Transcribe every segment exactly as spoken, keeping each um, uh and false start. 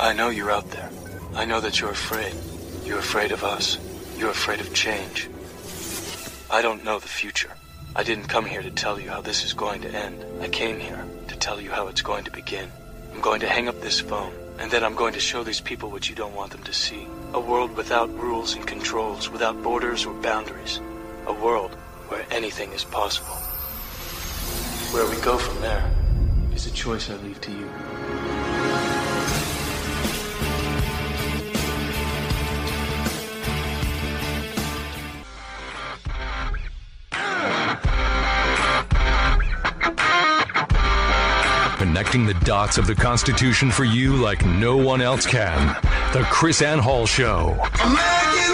I know you're out there. I know that you're afraid. You're afraid of us. You're afraid of change. I don't know the future. I didn't come here to tell you how this is going to end. I came here to tell you how it's going to begin. I'm going to hang up this phone, and then I'm going to show these people what you don't want them to see. A world without rules and controls, without borders or boundaries. A world where anything is possible. Where we go from there is a choice I leave to you. Connecting the dots of the Constitution for you like no one else can. The Krisanne Hall Show. American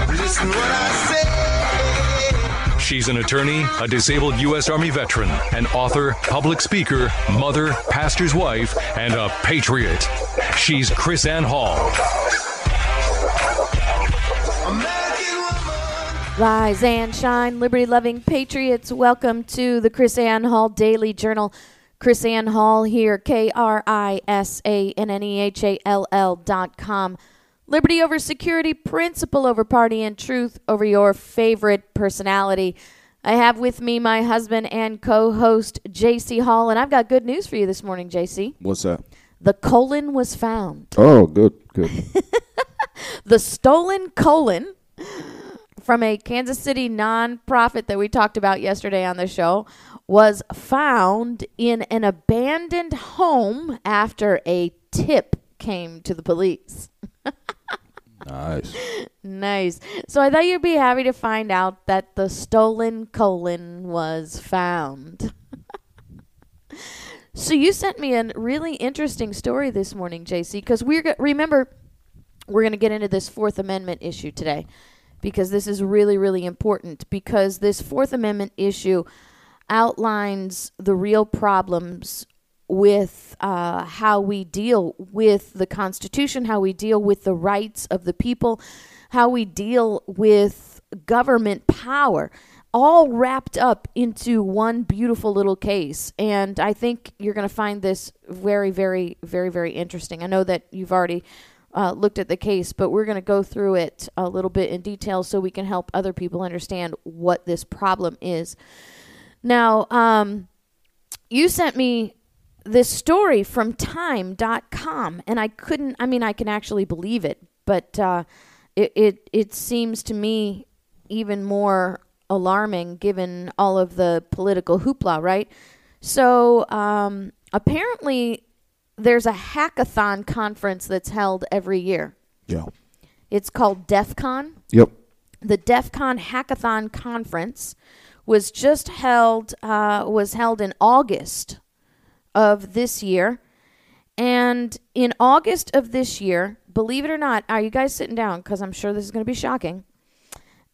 woman, listen what I say. She's an attorney, a disabled U S Army veteran, an author, public speaker, mother, pastor's wife, and a patriot. She's Krisanne Hall. Rise and shine, liberty-loving patriots. Welcome to the Krisanne Hall Daily Journal. Krisanne Hall here, K R I S A N N E H A L L dot com. Liberty over security, principle over party, and truth over your favorite personality. I have with me my husband and co-host, J C Hall, and I've got good news for you this morning, J C. What's that? The colon was found. Oh, good, good. The stolen colon from a Kansas City nonprofit that we talked about yesterday on the show was found in an abandoned home after a tip came to the police. Nice. Nice. So I thought you'd be happy to find out that the stolen colon was found. So you sent me a really interesting story this morning, J C, because we're go- remember, we're going to get into this Fourth Amendment issue today, because this is really, really important, because this Fourth Amendment issue outlines the real problems with uh, how we deal with the Constitution, how we deal with the rights of the people, how we deal with government power, all wrapped up into one beautiful little case. And I think you're going to find this very, very, very, very interesting. I know that you've already Uh, looked at the case, but we're going to go through it a little bit in detail so we can help other people understand what this problem is. Now, um, you sent me this story from time dot com, and I couldn't, I mean, I can actually believe it, but uh, it, it, it seems to me even more alarming given all of the political hoopla, right? So um, apparently there's a hackathon conference that's held every year. Yeah. It's called DEF CON. Yep. The DEF CON hackathon conference was just held, uh, was held in August of this year. And in August of this year, believe it or not, are you guys sitting down? Because I'm sure this is going to be shocking.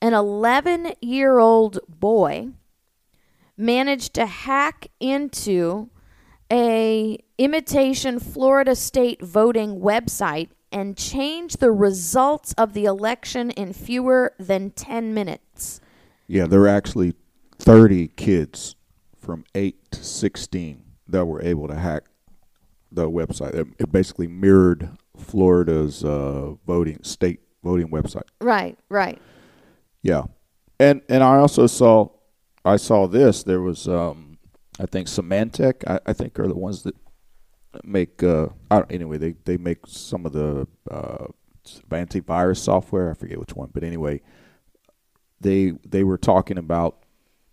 An eleven-year-old boy managed to hack into a imitation Florida state voting website and change the results of the election in fewer than ten minutes. Yeah, there were actually thirty kids from eight to sixteen that were able to hack the website. It basically mirrored Florida's uh, voting state voting website. Right, right. Yeah. And and I also saw I saw this there was um I think Symantec, I, I think, are the ones that make, uh, I don't, anyway, they, they make some of the uh, antivirus software. I forget which one. But anyway, they they were talking about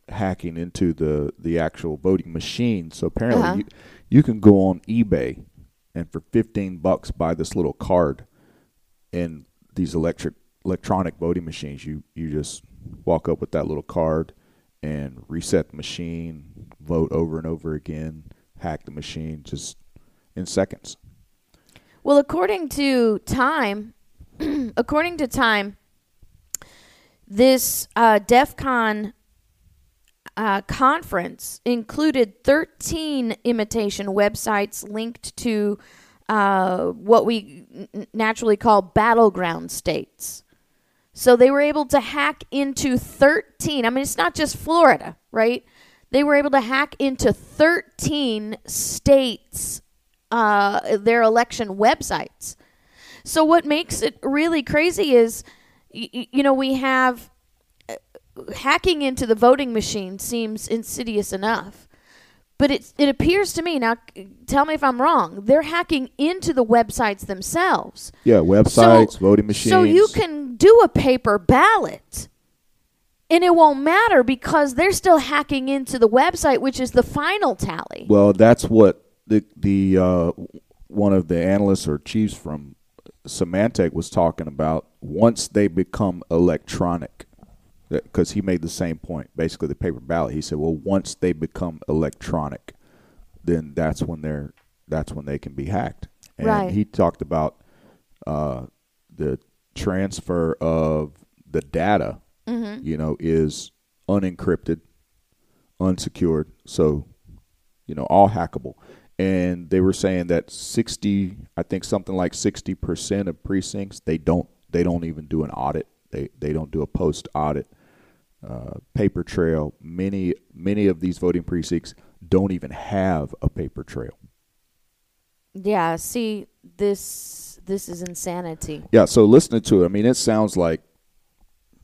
hacking into the, the actual voting machine. So apparently uh-huh. you, you can go on eBay and for fifteen bucks buy this little card and these electric electronic voting machines. You, you just walk up with that little card and reset the machine, vote over and over again, hack the machine just in seconds. Well, according to Time, according to Time, this uh, DEF CON uh, conference included thirteen imitation websites linked to uh, what we n- naturally call battleground states. So they were able to hack into thirteen. I mean, it's not just Florida, right? They were able to hack into thirteen states uh, their election websites. So what makes it really crazy is, y- you know, we have uh, hacking into the voting machine seems insidious enough. But it, it appears to me, now tell me if I'm wrong, they're hacking into the websites themselves. Yeah, websites, so, voting machines. So you can do a paper ballot, and it won't matter because they're still hacking into the website, which is the final tally. Well, that's what the the uh, one of the analysts or chiefs from Symantec was talking about, once they become electronic. Because he made the same point, basically the paper ballot. He said, well, once they become electronic, then that's when they're that's when they can be hacked. And right. He talked about uh, the transfer of the data, mm-hmm. you know, is unencrypted, unsecured. So, you know, all hackable. And they were saying that sixty, I think something like sixty percent of precincts, they don't they don't even do an audit. They they don't do a post audit. Uh, paper trail. Many many of these voting precincts don't even have a paper trail. Yeah, see, this this is insanity. Yeah, so listening to it, I mean, it sounds like,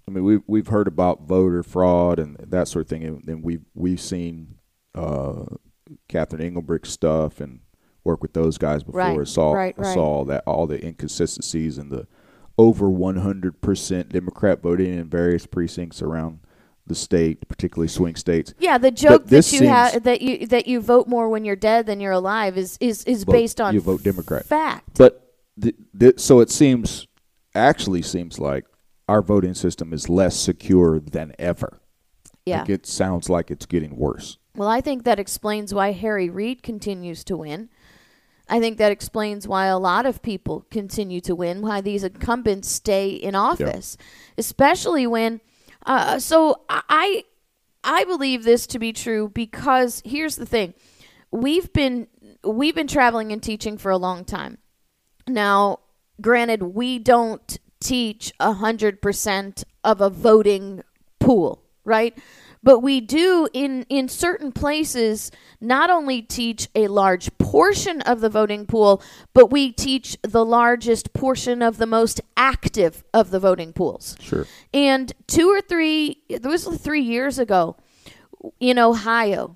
I mean, we've we've heard about voter fraud and that sort of thing, and then we've we've seen uh, Catherine Engelbrecht's stuff and work with those guys before. Right, saw right, right. saw that all the inconsistencies and the over one hundred percent Democrat voting in various precincts around the state, particularly swing states. Yeah, the joke that, that you have that you that you vote more when you're dead than you're alive is is, is vote, based on you vote Democrat. Fact. But th- th- so it seems actually seems like our voting system is less secure than ever. Yeah, like it sounds like it's getting worse. Well, I think that explains why Harry Reid continues to win. I think that explains why a lot of people continue to win, why these incumbents stay in office, yep. especially when. Uh, so I, I believe this to be true because here's the thing: we've been we've been traveling and teaching for a long time. Now, granted, we don't teach a hundred percent of a voting pool, right? But we do, in, in certain places, not only teach a large portion of the voting pool, but we teach the largest portion of the most active of the voting pools. Sure. And two or three, it was three years ago, in Ohio,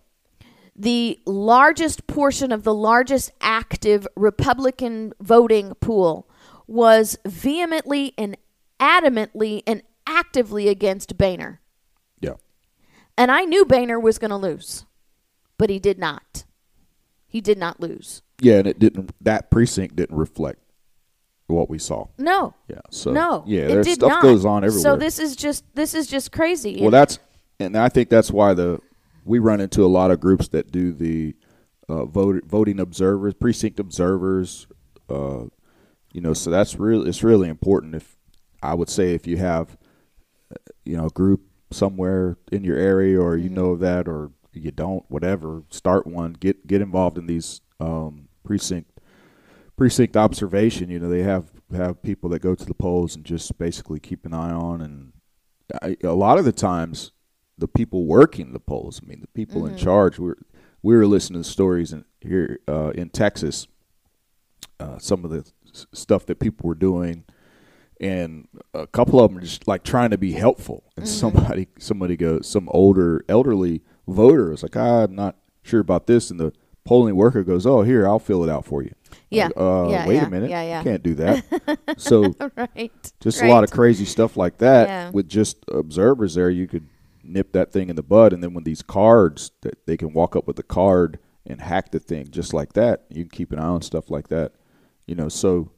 the largest portion of the largest active Republican voting pool was vehemently and adamantly and actively against Boehner. And I knew Boehner was going to lose, but he did not. He did not lose. Yeah, and it didn't. That precinct didn't reflect what we saw. No. Yeah. So no. Yeah, there's stuff not. Goes on everywhere. So this is just this is just crazy. Well, that's and I think that's why the we run into a lot of groups that do the uh, vote, voting observers, precinct observers. Uh, you know, so that's really it's really important. If I would say, if you have, you know, a group somewhere in your area, or you mm-hmm. know that, or you don't, whatever, start one, get get involved in these um precinct precinct observation. You know, they have have people that go to the polls and just basically keep an eye on, and I, a lot of the times the people working the polls, I mean the people mm-hmm. in charge, we're we were listening to stories in here uh in Texas, uh some of the s- stuff that people were doing. And a couple of them are just like trying to be helpful. And mm-hmm. somebody, somebody goes, some older, elderly voter is like, ah, I'm not sure about this. And the polling worker goes, oh, here, I'll fill it out for you. Yeah. Like, uh, yeah wait yeah, a minute. Yeah, yeah. You can't do that. So right, just right. a lot of crazy stuff like that. Yeah. With just observers there, you could nip that thing in the bud. And then when these cards, that they can walk up with the card and hack the thing just like that. You can keep an eye on stuff like that. You know, so...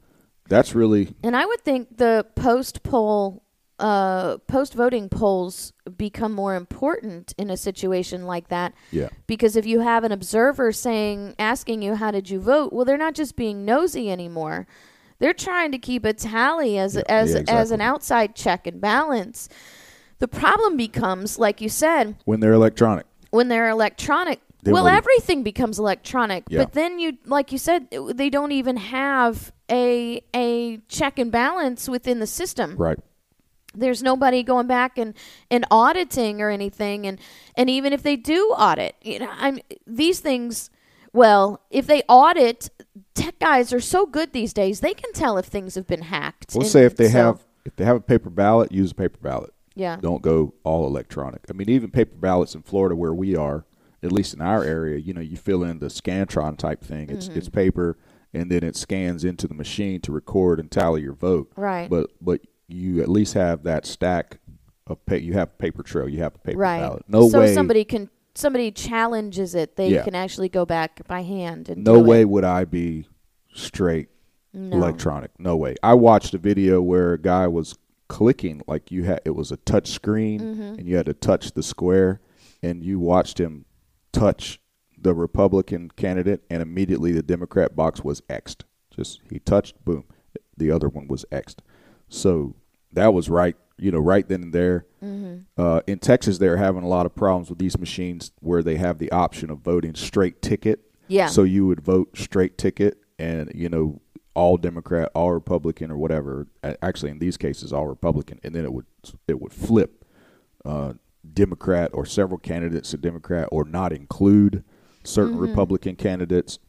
That's really... And I would think the post-poll, uh, post-voting polls become more important in a situation like that. Yeah. Because if you have an observer saying, asking you, how did you vote? Well, they're not just being nosy anymore. They're trying to keep a tally as yeah, as yeah, exactly. as an outside check and balance. The problem becomes, like you said... When they're electronic. When they're electronic. They well, won't. Everything becomes electronic. Yeah. But then, you, like you said, they don't even have... a a check and balance within the system. Right. There's nobody going back and, and auditing or anything, and, and even if they do audit, you know, I'm these things, well, if they audit, tech guys are so good these days, they can tell if things have been hacked. We'll and say if they so. have if they have a paper ballot, use a paper ballot. Yeah. Don't go all electronic. I mean, even paper ballots in Florida where we are, at least in our area, you know, you fill in the Scantron type thing. It's mm-hmm. it's paper, and then it scans into the machine to record and tally your vote. Right. But but you at least have that stack of paper. You have a paper trail. You have a paper right. ballot. No so way. So somebody can somebody challenges it. They yeah. can actually go back by hand. And no way it. would I be straight no. electronic. No way. I watched a video where a guy was clicking like you had. It was a touch screen, mm-hmm. and you had to touch the square, and you watched him touch the Republican candidate, and immediately the Democrat box was X'd. Just he touched, boom, the other one was X'd. So that was right, you know, right then and there. Mm-hmm. Uh, in Texas, they're having a lot of problems with these machines where they have the option of voting straight ticket. Yeah. So you would vote straight ticket, and you know, all Democrat, all Republican, or whatever. Actually, in these cases, all Republican, and then it would it would flip. Uh, Democrat or several candidates a Democrat or not include certain mm-hmm. Republican candidates.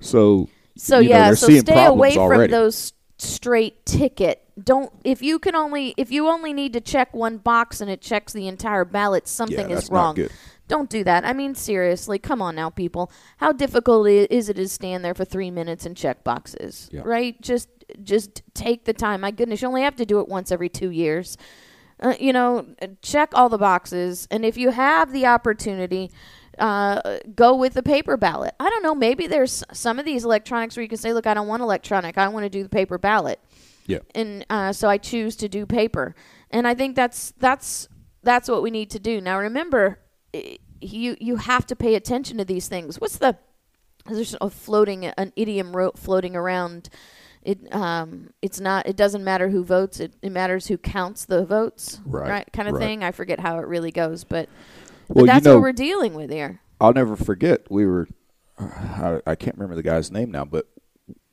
So, so you know, yeah, they're so seeing stay problems away already. From those straight ticket. Don't if you can only if you only need to check one box and it checks the entire ballot, something yeah, is wrong. Not good. Don't do that. I mean, seriously, come on now, people. How difficult is it to stand there for three minutes and check boxes? Yeah. Right? Just just take the time. My goodness, you only have to do it once every two years. Uh, you know, check all the boxes. And if you have the opportunity, uh, go with the paper ballot. I don't know. Maybe there's some of these electronics where you can say, look, I don't want electronic. I want to do the paper ballot. Yeah. And uh, so I choose to do paper. And I think that's that's that's what we need to do. Now, remember, you, you have to pay attention to these things. What's the – there's a floating – an idiom floating around – It um it's not it doesn't matter who votes, it, it matters who counts the votes. Right. right kind of right. thing. I forget how it really goes, but, but well, that's you know, what we're dealing with here. I'll never forget we were I, I can't remember the guy's name now, but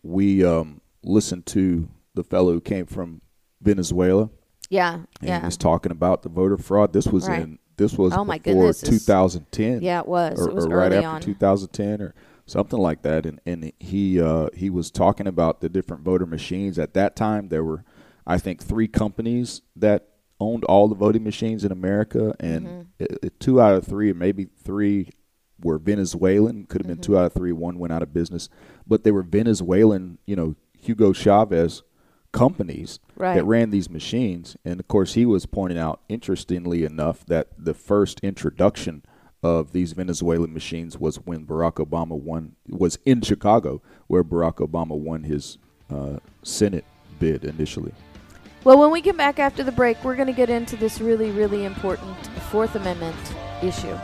we um listened to the fellow who came from Venezuela. Yeah. And yeah. he was talking about the voter fraud. This was right. in this was oh, before my goodness, twenty ten. Yeah, it was. Or, it was or right after on. twenty ten or something like that, and and he uh, he was talking about the different voter machines. At that time, there were, I think, three companies that owned all the voting machines in America, and mm-hmm. it, it, two out of three, maybe three, were Venezuelan. Could have been mm-hmm. two out of three. One went out of business, but they were Venezuelan, you know, Hugo Chavez companies right. that ran these machines. And of course, he was pointing out, interestingly enough, that the first introduction of these Venezuelan machines was when Barack Obama won, was in Chicago, where Barack Obama won his uh, Senate bid initially. Well, when we come back after the break, we're going to get into this really, really important Fourth Amendment issue.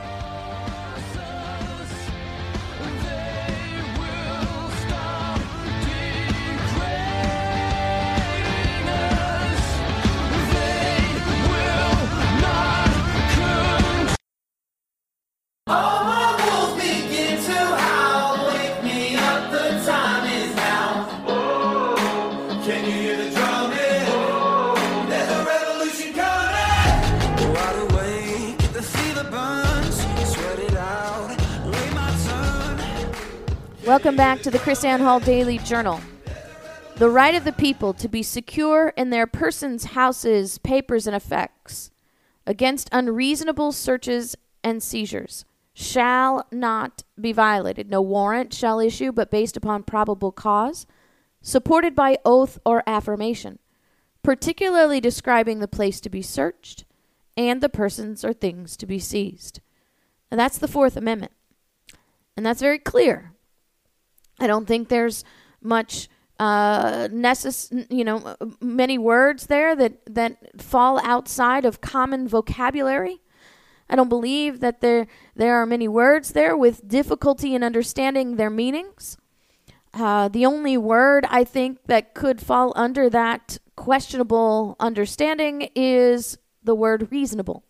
Welcome back to the Krisanne Hall Daily Journal. The right of the people to be secure in their persons, houses, papers, and effects against unreasonable searches and seizures shall not be violated. No warrant shall issue but based upon probable cause, supported by oath or affirmation, particularly describing the place to be searched and the persons or things to be seized. And that's the Fourth Amendment. And that's very clear. I don't think there's much, uh, necess- you know, many words there that, that fall outside of common vocabulary. I don't believe that there there are many words there with difficulty in understanding their meanings. Uh, the only word I think that could fall under that questionable understanding is the word reasonable.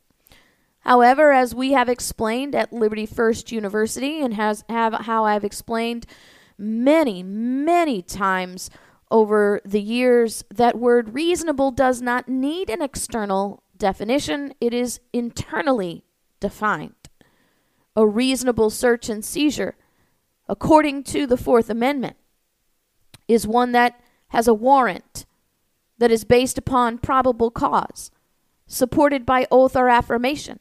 However, as we have explained at Liberty First University and has have how I've explained many, many times over the years, that word reasonable does not need an external definition. It is internally defined. A reasonable search and seizure, according to the Fourth Amendment, is one that has a warrant that is based upon probable cause, supported by oath or affirmation,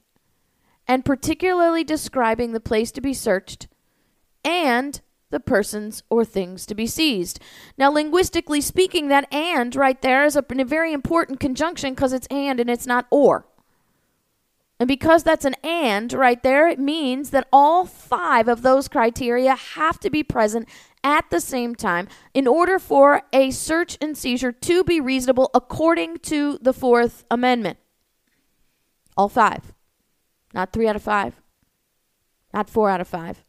and particularly describing the place to be searched and the persons or things to be seized. Now, linguistically speaking, that "and" right there is a, a very important conjunction, because it's "and" and it's not "or." And because that's an "and" right there, it means that all five of those criteria have to be present at the same time in order for a search and seizure to be reasonable according to the Fourth Amendment. All five. Not three out of five. Not four out of five.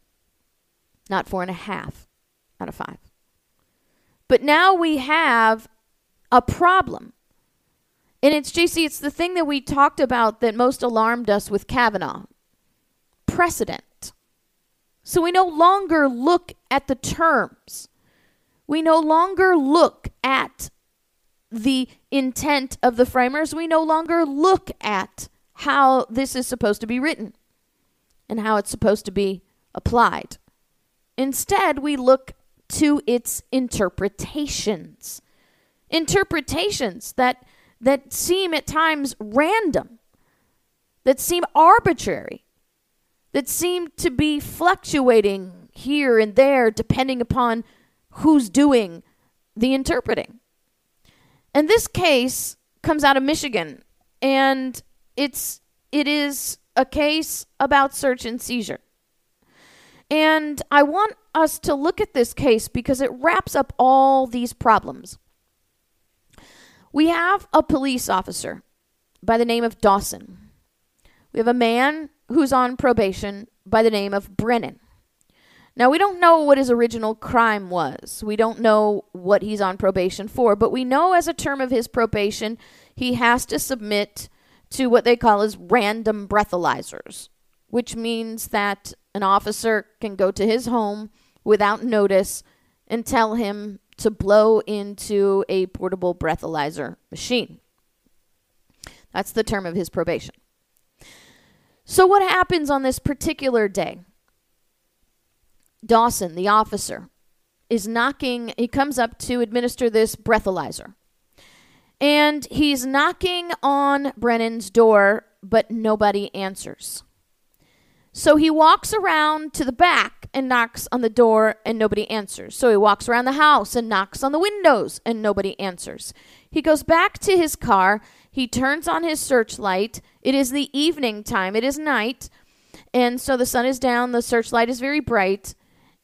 Not four and a half out of five. But now we have a problem. And it's, J C, it's the thing that we talked about that most alarmed us with Kavanaugh. Precedent. So we no longer look at the terms. We no longer look at the intent of the framers. We no longer look at how this is supposed to be written and how it's supposed to be applied. Instead, we look to its interpretations. Interpretations that, that seem at times random, that seem arbitrary, that seem to be fluctuating here and there depending upon who's doing the interpreting. And this case comes out of Michigan, and it's it is a case about search and seizure. And I want us to look at this case because it wraps up all these problems. We have a police officer by the name of Dawson. We have a man who's on probation by the name of Brennan. Now, we don't know what his original crime was. We don't know what he's on probation for, but we know as a term of his probation, he has to submit to what they call as random breathalyzers, which means that an officer can go to his home without notice and tell him to blow into a portable breathalyzer machine. That's the term of his probation. So what happens on this particular day? Dawson, the officer, is knocking, he comes up to administer this breathalyzer. And he's knocking on Brennan's door, but nobody answers. So he walks around to the back and knocks on the door, and nobody answers. So he walks around the house and knocks on the windows, and nobody answers. He goes back to his car. He turns on his searchlight. It is the evening time. It is night. And so the sun is down. The searchlight is very bright.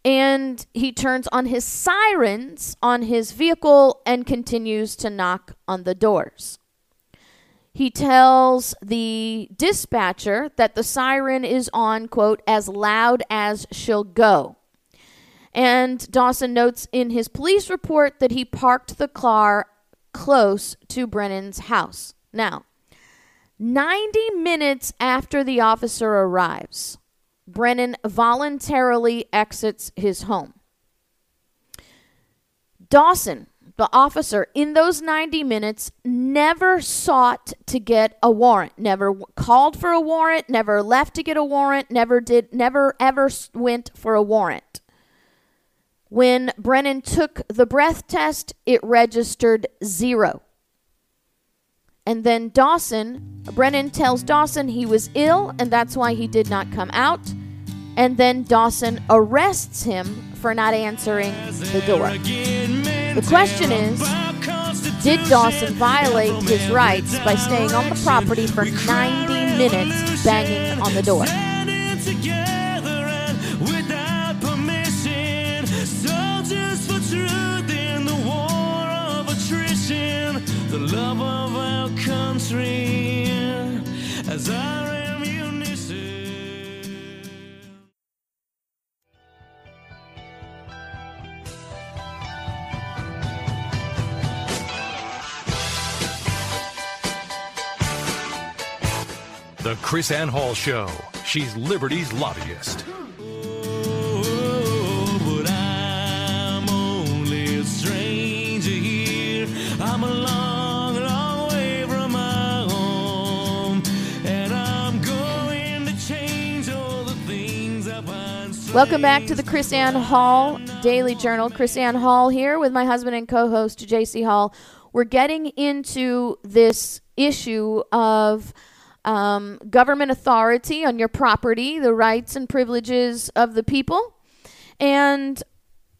And he turns on his sirens on his vehicle and continues to knock on the doors. He tells the dispatcher that the siren is on, quote, as loud as she'll go. And Dawson notes in his police report that he parked the car close to Brennan's house. Now, ninety minutes after the officer arrives, Brennan voluntarily exits his home. Dawson, the officer, in those ninety minutes, never sought to get a warrant, never w- called for a warrant, never left to get a warrant, never did, never ever went for a warrant. When Brennan took the breath test, it registered zero. And then Dawson, Brennan tells Dawson he was ill, and that's why he did not come out. And then Dawson arrests him for not answering the door. The question is, did Dawson violate his rights by staying on the property for ninety minutes banging on the door? The Krisanne Hall Show. She's Liberty's lobbyist. Oh, but I'm only a stranger here. I'm a long, long way from my home. And I'm going to change all the things I find. Welcome back to the Krisanne Hall Daily Journal. Krisanne Hall here with my husband and co-host J C Hall. We're getting into this issue of um, government authority on your property, the rights and privileges of the people. And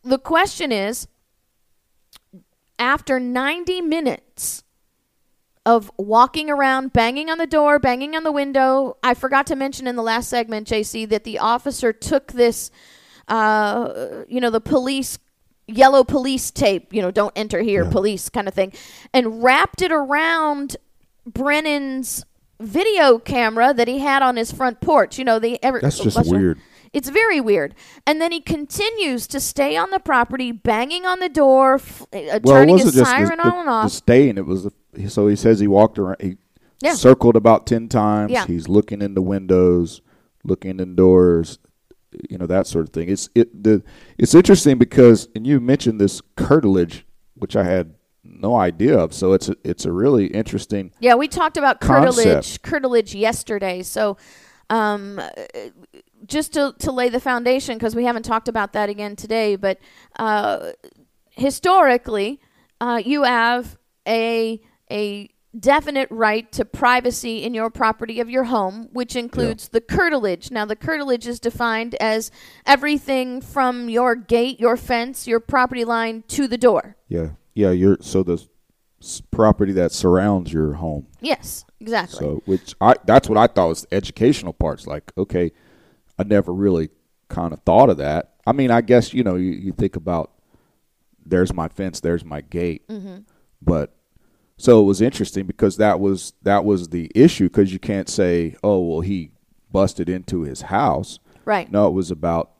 the question is, after ninety minutes of walking around, banging on the door, banging on the window. I forgot to mention in the last segment, J C, that the officer took this, uh, you know, the police, yellow police tape, you know, don't enter here, yeah. police kind of thing, and wrapped it around Brennan's video camera that he had on his front porch. You know, the ever- That's just Buster. Weird. It's very weird. And then he continues to stay on the property, banging on the door, f- uh, well, turning his siren the, on the, and off. The staying, it was the So he says he walked around, he yeah. circled about ten times. Yeah. He's looking into windows, looking indoors, you know, that sort of thing. It's it the it's interesting because, and you mentioned this curtilage, which I had no idea of. So it's a, it's a really interesting Yeah, we talked about curtilage, curtilage yesterday. So um, just to, to lay the foundation, because we haven't talked about that again today, but uh, historically uh, you have a... a definite right to privacy in your property of your home, which includes yeah. the curtilage. Now, the curtilage is defined as everything from your gate, your fence, your property line to the door. Yeah. Yeah. You're, so the s- property that surrounds your home. Yes, exactly. So, which I, that's what I thought was the educational parts. Like, okay, I never really kind of thought of that. I mean, I guess, you know, you, you think about there's my fence, there's my gate, mm-hmm. but so it was interesting because that was that was the issue, because you can't say, oh, well, he busted into his house. Right. No, it was about,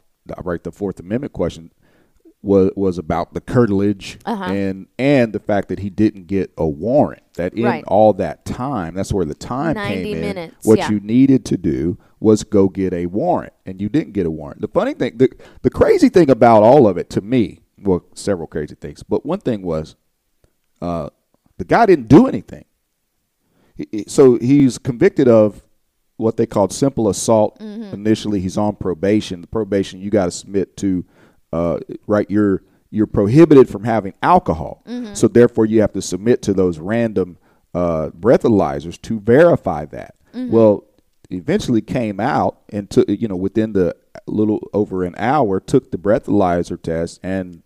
right, the Fourth Amendment question was was about the curtilage uh-huh. and and the fact that he didn't get a warrant, that in right. all that time, that's where the time came in. ninety minutes, What yeah. you needed to do was go get a warrant, and you didn't get a warrant. The funny thing, the, the crazy thing about all of it to me, well, several crazy things, but one thing was uh the guy didn't do anything. He, so he's convicted of what they called simple assault. Mm-hmm. Initially, he's on probation. The probation you got to submit to, uh, right? You're you're prohibited from having alcohol. Mm-hmm. So therefore, you have to submit to those random uh, breathalyzers to verify that. Mm-hmm. Well, eventually came out and took, you know, within the little over an hour, took the breathalyzer test, and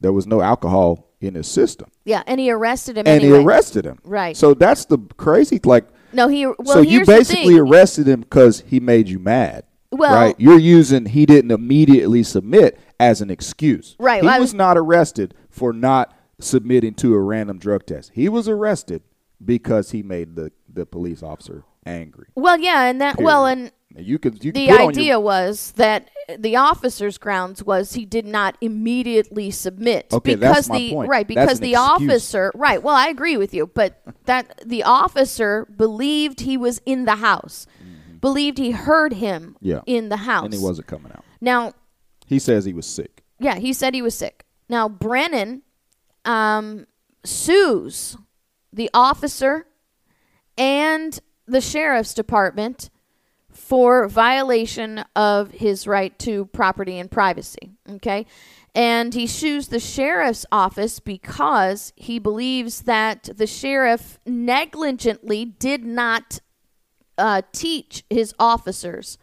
there was no alcohol in his system. Yeah, and he arrested him and anyway. he arrested him. Right. So that's the crazy, like, no, he, well, so you basically arrested him because he made you mad. Well, right? You're using he didn't immediately submit as an excuse. Right. He well, was, was not arrested for not submitting to a random drug test. He was arrested because he made the, the police officer angry. Well, yeah, and that, period. well, and you could, you the idea your... was that the officer's grounds was he did not immediately submit. Okay, because that's my the, point. Right, because the excuse. officer, right, well, I agree with you, but that the officer believed he was in the house, mm-hmm. believed he heard him yeah. in the house. And he wasn't coming out. Now, he says he was sick. Yeah, he said he was sick. Now, Brennan um, sues the officer and the sheriff's department for violation of his right to property and privacy, okay? And he sues the sheriff's office because he believes that the sheriff negligently did not uh, teach his officers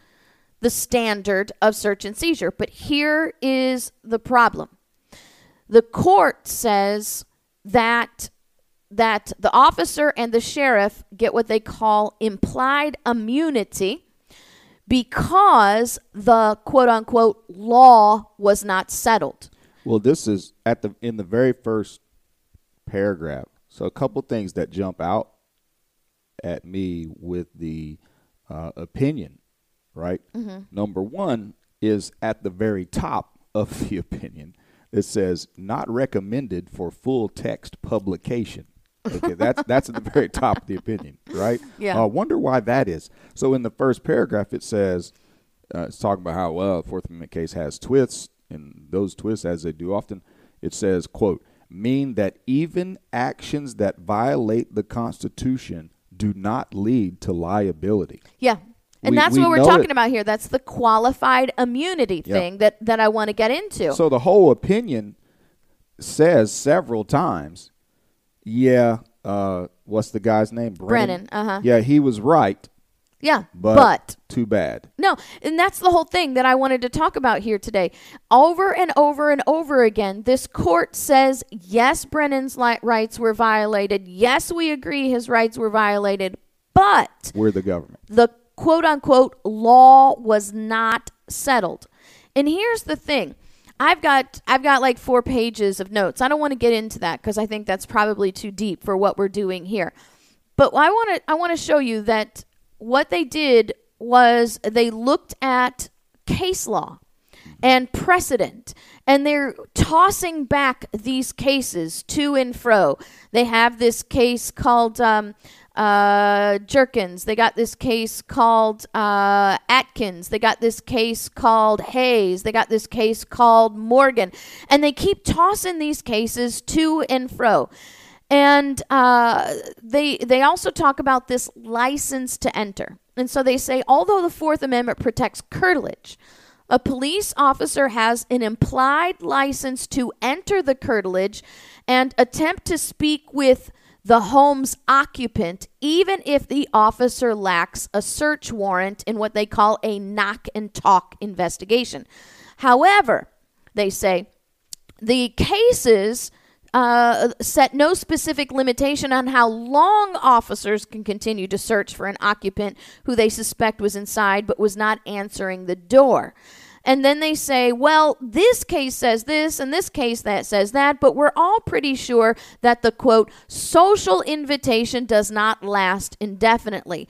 the standard of search and seizure. But here is the problem. The court says that that the officer and the sheriff get what they call implied immunity, because the quote-unquote law was not settled. Well, this is at the in the very first paragraph. So a couple things that jump out at me with the uh, opinion, right? Mm-hmm. Number one is at the very top of the opinion. It says, not recommended for full-text publication. Okay, that's that's at the very top of the opinion, right? Yeah. I uh, wonder why that is. So in the first paragraph, it says, uh, it's talking about how, well, the Fourth Amendment case has twists, and those twists, as they do often, it says, quote, mean that even actions that violate the Constitution do not lead to liability. Yeah. And we, that's we what we're talking it. about here. That's the qualified immunity thing yep. that, that I want to get into. So the whole opinion says several times, yeah, uh, what's the guy's name? Brennan. Brennan, uh-huh. Yeah, he was right. Yeah, but, but too bad. No, and that's the whole thing that I wanted to talk about here today. Over and over and over again, this court says, yes, Brennan's li- rights were violated. Yes, we agree his rights were violated, but we're the government. The quote-unquote law was not settled. And here's the thing. I've got I've got like four pages of notes. I don't want to get into that because I think that's probably too deep for what we're doing here. But I want to I want to show you that what they did was they looked at case law and precedent, and they're tossing back these cases to and fro. They have this case called um, uh, Jerkins. They got this case called uh, Atkins. They got this case called Hayes. They got this case called Morgan. And they keep tossing these cases to and fro. And uh, they they also talk about this license to enter. And so they say, although the Fourth Amendment protects curtilage, a police officer has an implied license to enter the curtilage and attempt to speak with the home's occupant, even if the officer lacks a search warrant in what they call a knock and talk investigation. However, they say, the cases... Uh, set no specific limitation on how long officers can continue to search for an occupant who they suspect was inside but was not answering the door. And then they say, well, this case says this and this case that says that, but we're all pretty sure that the, quote, social invitation does not last indefinitely.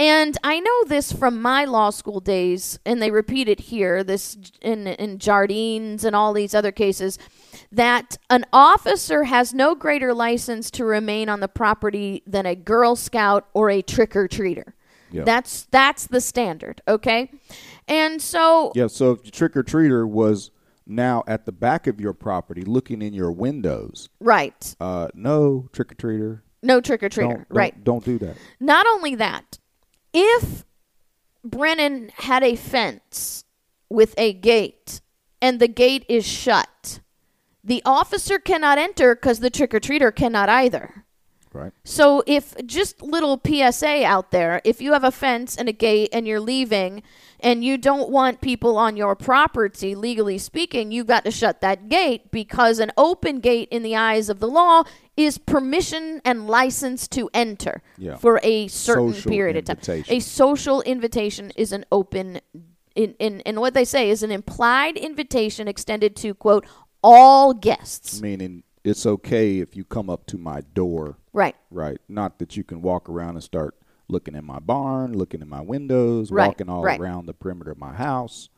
And I know this from my law school days, and they repeat it here, this in, in Jardines and all these other cases, that an officer has no greater license to remain on the property than a Girl Scout or a trick-or-treater. Yep. That's that's the standard, okay? And so... Yeah, so if the trick-or-treater was now at the back of your property looking in your windows... Right. Uh, no trick-or-treater. No trick-or-treater, don't, don't, right. Don't do that. Not only that, if Brennan had a fence with a gate and the gate is shut, the officer cannot enter because the trick-or-treater cannot either. Right. So if just little P S A out there, if you have a fence and a gate and you're leaving and you don't want people on your property, legally speaking, you've got to shut that gate because an open gate in the eyes of the law is permission and license to enter yeah. for a certain social period invitation. of time. A social invitation is an open, in, in, in what they say is an implied invitation extended to, quote, all guests. Meaning it's okay if you come up to my door. Right. Right. Not that you can walk around and start looking in my barn, looking in my windows, right. walking all right. around the perimeter of my house.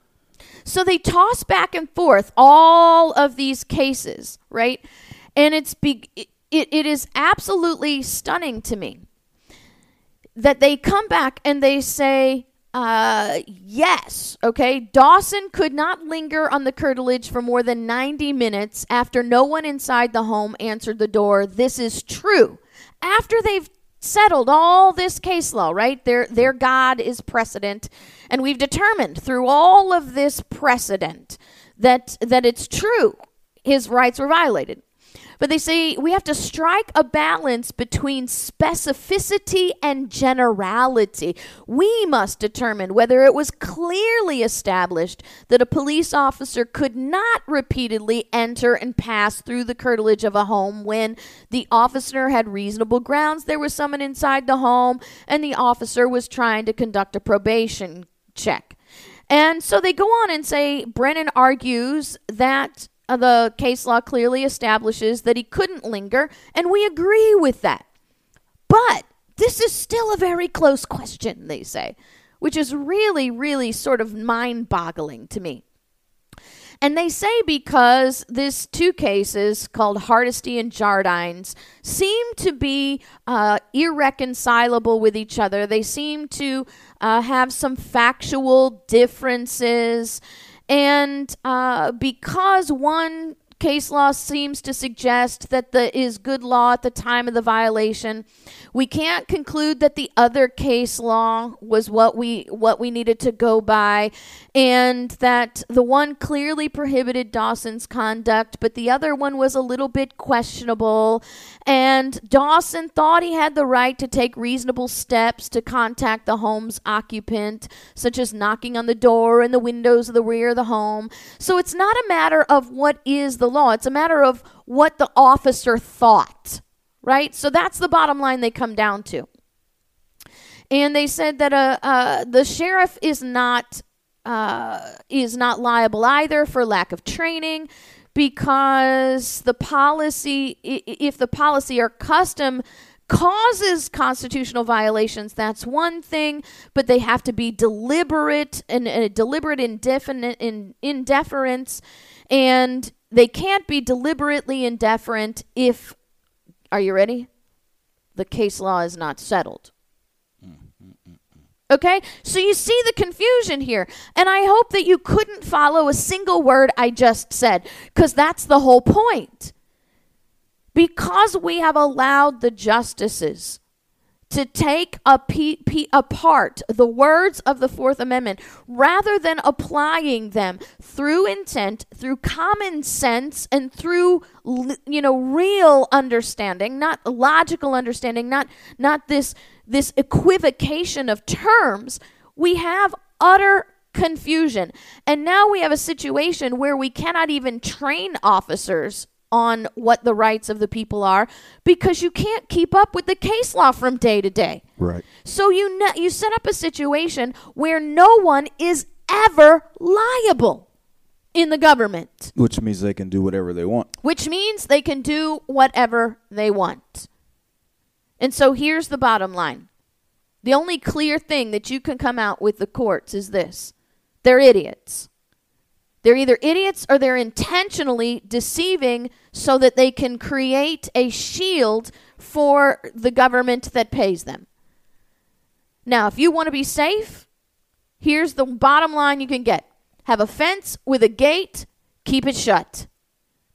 So they toss back and forth all of these cases, right? And it's big. It, It it is absolutely stunning to me that they come back and they say, uh, yes, okay, Dawson could not linger on the curtilage for more than ninety minutes after no one inside the home answered the door. This is true. After they've settled all this case law, right? Their their God is precedent, and we've determined through all of this precedent that that it's true. His rights were violated. But they say we have to strike a balance between specificity and generality. We must determine whether it was clearly established that a police officer could not repeatedly enter and pass through the curtilage of a home when the officer had reasonable grounds. There was someone inside the home and the officer was trying to conduct a probation check. And so they go on and say Brennan argues that the case law clearly establishes that he couldn't linger, and we agree with that. But this is still a very close question, they say, which is really, really sort of mind-boggling to me. And they say because these two cases called Hardesty and Jardines seem to be uh, irreconcilable with each other. They seem to uh, have some factual differences. And uh, because one Case law seems to suggest that the is good law at the time of the violation. We can't conclude that the other case law was what we what we needed to go by, and that the one clearly prohibited Dawson's conduct, but the other one was a little bit questionable, and Dawson thought he had the right to take reasonable steps to contact the home's occupant, such as knocking on the door and the windows of the rear of the home. So it's not a matter of what is the law. It's a matter of what the officer thought, right? So that's the bottom line they come down to. And they said that uh, uh, the sheriff is not uh, is not liable either for lack of training, because the policy, if the policy or custom causes constitutional violations, that's one thing, but they have to be deliberate and uh, deliberate indefinite in indeference. And they can't be deliberately indifferent if, are you ready? The case law is not settled. Okay? So you see the confusion here. And I hope that you couldn't follow a single word I just said, because that's the whole point. Because we have allowed the justices to take a pe- pe- apart the words of the Fourth Amendment rather than applying them through intent, through common sense, and through, you know, real understanding, not logical understanding, not not this this equivocation of terms. We have utter confusion. And now we have a situation where we cannot even train officers on what the rights of the people are, because you can't keep up with the case law from day to day. Right. So you ne- you set up a situation where no one is ever liable in the government. Which means they can do whatever they want. Which means they can do whatever they want. And so here's the bottom line. The only clear thing that you can come out with the courts is this. They're idiots. They're either idiots or they're intentionally deceiving so that they can create a shield for the government that pays them. Now, if you want to be safe, here's the bottom line you can get. Have a fence with a gate. Keep it shut.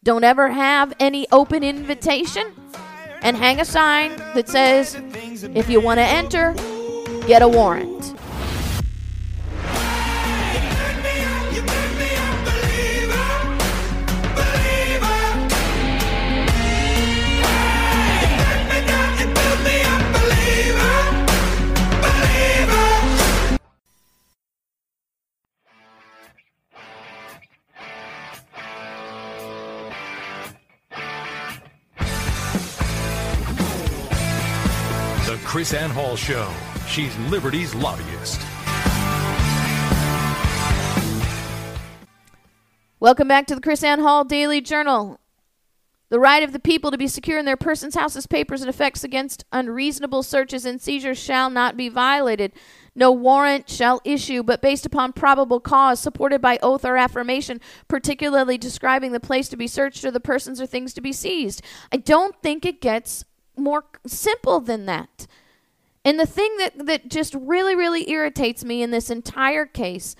Don't ever have any open invitation. And hang a sign that says, if you want to enter, get a warrant. Krisanne Hall Show. She's Liberty's lobbyist. Welcome back to the Krisanne Hall Daily Journal. The right of the people to be secure in their persons, houses, papers, and effects against unreasonable searches and seizures shall not be violated. No warrant shall issue, but based upon probable cause, supported by oath or affirmation, particularly describing the place to be searched or the persons or things to be seized. I don't think it gets more simple than that. And the thing that, that just really, really irritates me in this entire case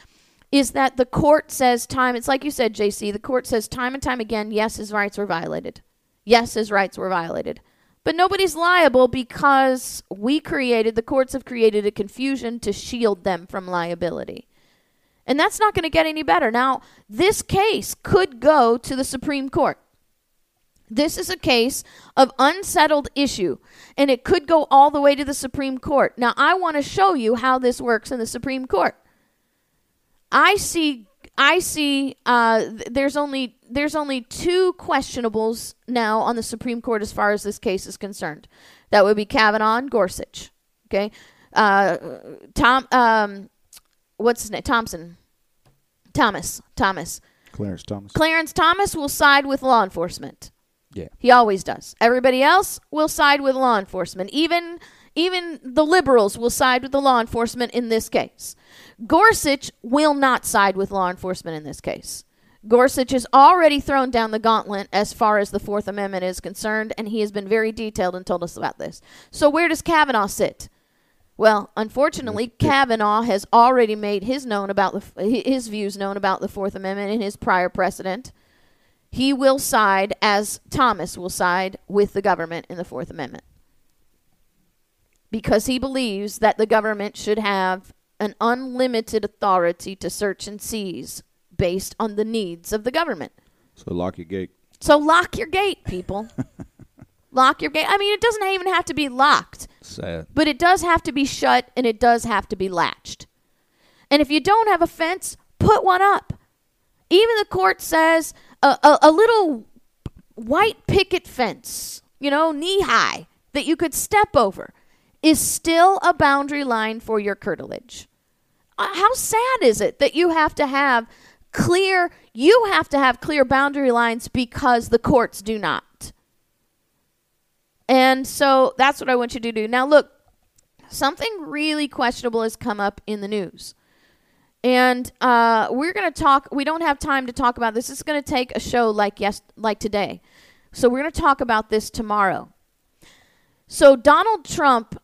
is that the court says time, it's like you said, J C, the court says time and time again, yes, his rights were violated. Yes, his rights were violated. But nobody's liable because we created, the courts have created a confusion to shield them from liability. And that's not going to get any better. Now, this case could go to the Supreme Court. This is a case of unsettled issue, and it could go all the way to the Supreme Court. Now, I want to show you how this works in the Supreme Court. I see, I see. Uh, th- there's only there's only two questionables now on the Supreme Court as far as this case is concerned. That would be Kavanaugh and Gorsuch. Okay, uh, Tom. Um, what's his name? Thompson, Thomas, Thomas. Clarence Thomas. Clarence Thomas will side with law enforcement. Yeah. He always does. Everybody else will side with law enforcement. Even even the liberals will side with the law enforcement in this case. Gorsuch will not side with law enforcement in this case. Gorsuch has already thrown down the gauntlet as far as the Fourth Amendment is concerned, and he has been very detailed and told us about this. So where does Kavanaugh sit? Well, unfortunately, Kavanaugh has already made his known about the, his views known about the Fourth Amendment in his prior precedent. He will side, as Thomas will side, with the government in the Fourth Amendment. Because he believes that the government should have an unlimited authority to search and seize based on the needs of the government. So lock your gate. So lock your gate, people. Lock your gate. I mean, it doesn't even have to be locked. Sad. But it does have to be shut, and it does have to be latched. And if you don't have a fence, put one up. Even the court says a, a, a little white picket fence, you know, knee-high, that you could step over is still a boundary line for your curtilage. Uh, how sad is it that you have to have clear, you have to have clear boundary lines because the courts do not? And so that's what I want you to do. Now, look, something really questionable has come up in the news. And uh, we're going to talk, we don't have time to talk about this. It's going to take a show like yes, like today. So we're going to talk about this tomorrow. So Donald Trump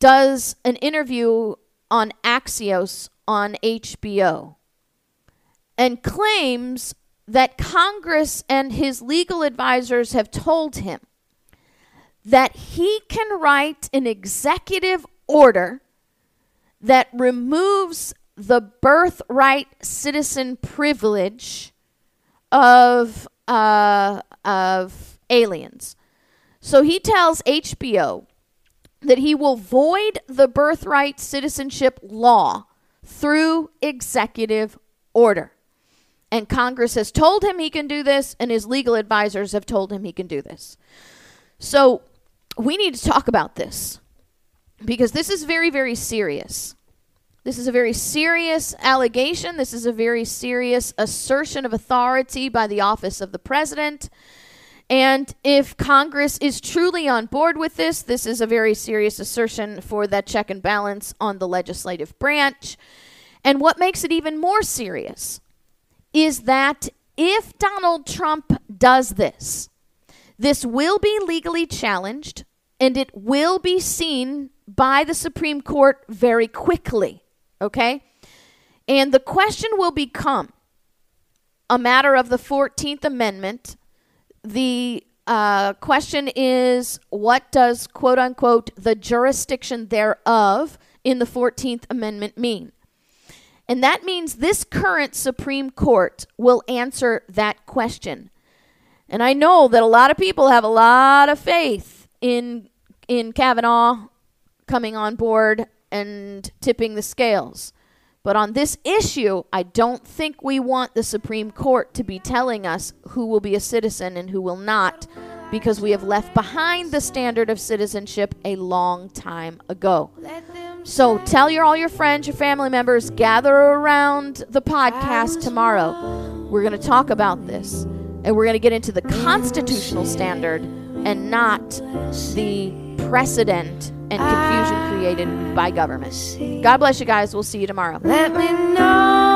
does an interview on Axios on H B O and claims that Congress and his legal advisors have told him that he can write an executive order that removes the birthright citizen privilege of uh, of aliens. So he tells H B O that he will void the birthright citizenship law through executive order. And Congress has told him he can do this, and his legal advisors have told him he can do this. So we need to talk about this because this is very, very serious. This is a very serious allegation. This is a very serious assertion of authority by the office of the president. And if Congress is truly on board with this, this is a very serious assertion for that check and balance on the legislative branch. And what makes it even more serious is that if Donald Trump does this, this will be legally challenged and it will be seen by the Supreme Court very quickly. Okay? And the question will become a matter of the fourteenth Amendment. The uh, question is, what does, quote unquote, the jurisdiction thereof in the fourteenth Amendment mean? And that means this current Supreme Court will answer that question. And I know that a lot of people have a lot of faith in in Kavanaugh coming on board and tipping the scales. But on this issue, I don't think we want the Supreme Court to be telling us who will be a citizen and who will not, because we have left behind the standard of citizenship a long time ago. So tell your all your friends, your family members, gather around the podcast tomorrow. We're going to talk about this, and we're going to get into the constitutional standard and not the precedent and confusion created by government. God bless you guys. We'll see you tomorrow. Let me know.